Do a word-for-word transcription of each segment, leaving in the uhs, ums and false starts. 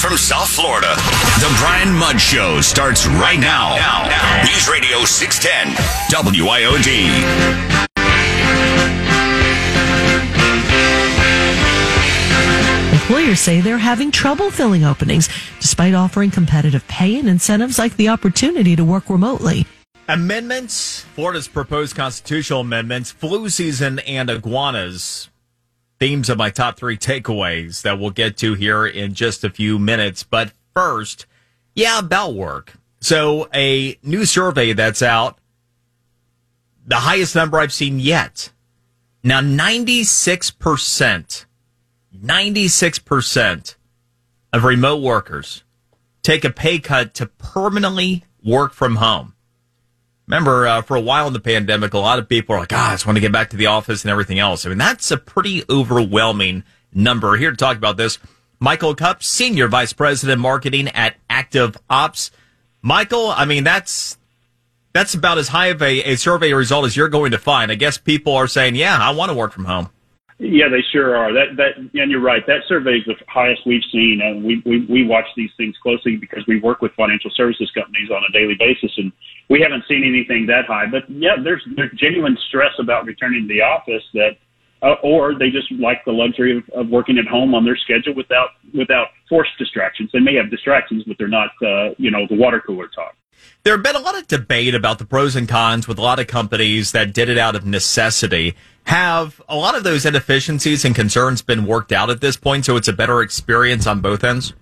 from South Florida. The Brian Mud Show starts right now. Now, now. News Radio six ten, W I O D. Employers say they're having trouble filling openings, despite offering competitive pay and incentives like the opportunity to work remotely. Amendments, Florida's proposed constitutional amendments, flu season, and iguanas. Themes of my top three takeaways that we'll get to here in just a few minutes. But first, yeah, bell work. So a new survey that's out, the highest number I've seen yet. Now, ninety-six percent. ninety-six percent of remote workers take a pay cut to permanently work from home. Remember, uh, for a while in the pandemic, a lot of people are like, ah, I just want to get back to the office and everything else. I mean, that's a pretty overwhelming number. Here to talk about this, Michael Cupps, Senior Vice President Marketing at ActiveOps. Michael, I mean, that's that's about as high of a, a survey result as you're going to find. I guess people are saying, yeah, I want to work from home. Yeah, they sure are. That that and you're right. That survey is the highest we've seen, and we, we we watch these things closely because we work with financial services companies on a daily basis, and we haven't seen anything that high. But yeah, there's there's genuine stress about returning to the office that, uh, or they just like the luxury of, of working at home on their schedule without without forced distractions. They may have distractions, but they're not uh, you know the water cooler talk. There have been a lot of debate about the pros and cons with a lot of companies that did it out of necessity. Have a lot of those inefficiencies and concerns been worked out at this point, so it's a better experience on both ends?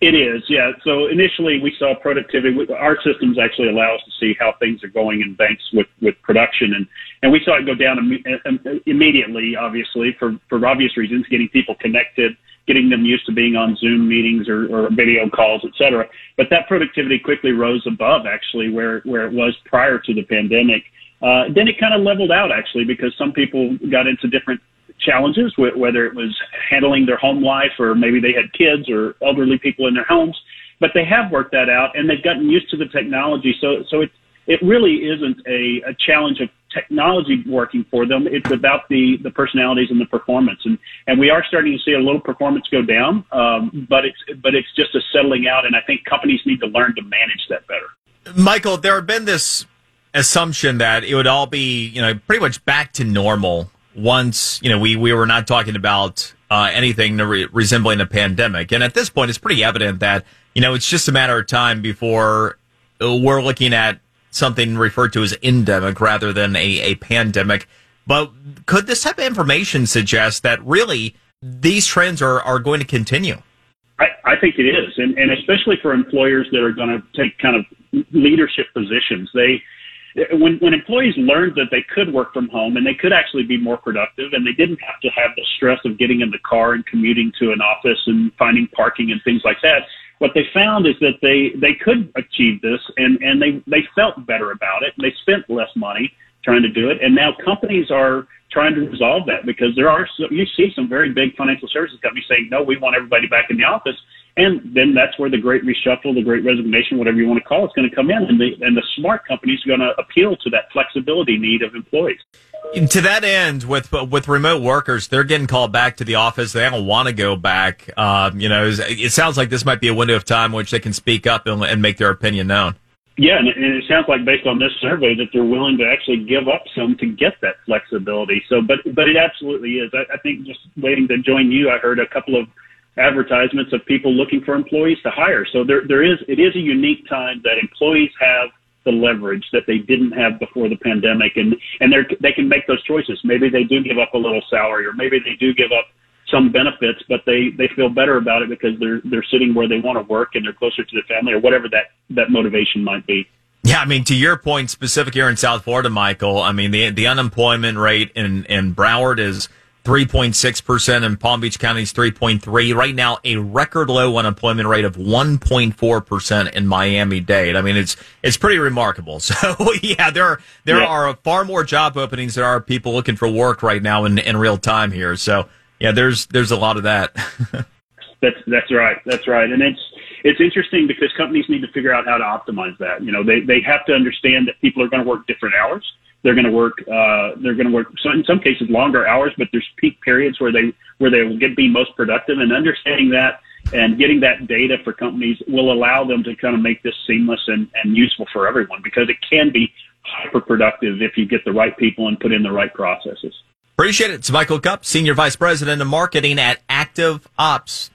It is, yeah. So initially we saw productivity. Our systems actually allow us to see how things are going in banks with, with production, and, and we saw it go down im- immediately, obviously, for, for obvious reasons, getting people connected, getting them used to being on Zoom meetings or, or video calls, et cetera. But that productivity quickly rose above, actually, where, where it was prior to the pandemic. Uh, then it kind of leveled out, actually, because some people got into different challenges, whether it was handling their home life or maybe they had kids or elderly people in their homes. But they have worked that out, and they've gotten used to the technology. So so it, it really isn't a, a challenge of technology working for them. It's about the, the personalities and the performance. And, and we are starting to see a little performance go down, um, but it's but it's just a settling out, and I think companies need to learn to manage that better. Michael, there have been this assumption that it would all be, you know, pretty much back to normal once, you know, we, we were not talking about uh, anything re- resembling a pandemic. And at this point, it's pretty evident that, you know, it's just a matter of time before we're looking at something referred to as endemic rather than a, a pandemic. But could this type of information suggest that really these trends are, are going to continue? I, I think it is, and, and especially for employers that are going to take kind of leadership positions. They When, when employees learned that they could work from home and they could actually be more productive and they didn't have to have the stress of getting in the car and commuting to an office and finding parking and things like that, what they found is that they, they could achieve this and, and they, they felt better about it. And they spent less money trying to do it. And now companies are trying to resolve that because there are – you see some very big financial services companies saying, no, we want everybody back in the office. And then that's where the great reshuffle, the great resignation, whatever you want to call it, is going to come in. And the, and the smart companies are going to appeal to that flexibility need of employees. And to that end, with with remote workers, they're getting called back to the office. They don't want to go back. Um, you know, it sounds like this might be a window of time in which they can speak up and, and make their opinion known. Yeah, and it sounds like based on this survey that they're willing to actually give up some to get that flexibility. So, but but it absolutely is. I, I think just waiting to join you, I heard a couple of advertisements of people looking for employees to hire. So there, there is, it is a unique time that employees have the leverage that they didn't have before the pandemic, and, and they're, they can make those choices. Maybe they do give up a little salary, or maybe they do give up some benefits, but they, they feel better about it because they're, they're sitting where they want to work and they're closer to their family or whatever that, that motivation might be. Yeah, I mean, to your point specific here in South Florida, Michael, I mean, the, the unemployment rate in, in Broward is three point six percent and Palm Beach County's three point three. Right now, a record low unemployment rate of one point four percent in Miami-Dade. I mean, it's it's pretty remarkable. So, yeah, there are, there yeah. are far more job openings than are people looking for work right now in, in real time here. So, yeah, there's there's a lot of that. that's that's right. That's right. And it's it's interesting because companies need to figure out how to optimize that. You know, they they have to understand that people are going to work different hours. They're going to work. Uh, they're going to work. So in some cases, longer hours, but there's peak periods where they where they will get be most productive. And understanding that And getting that data for companies will allow them to kind of make this seamless and, and useful for everyone, because it can be hyper-productive if you get the right people and put in the right processes. Appreciate it. It's Michael Cupps, Senior Vice President of Marketing at ActiveOps.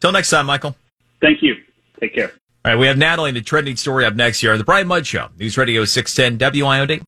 Till next time, Michael. Thank you. Take care. All right, we have Natalie in the trending story up next here on the Brian Mud Show, News Radio six ten W I O D.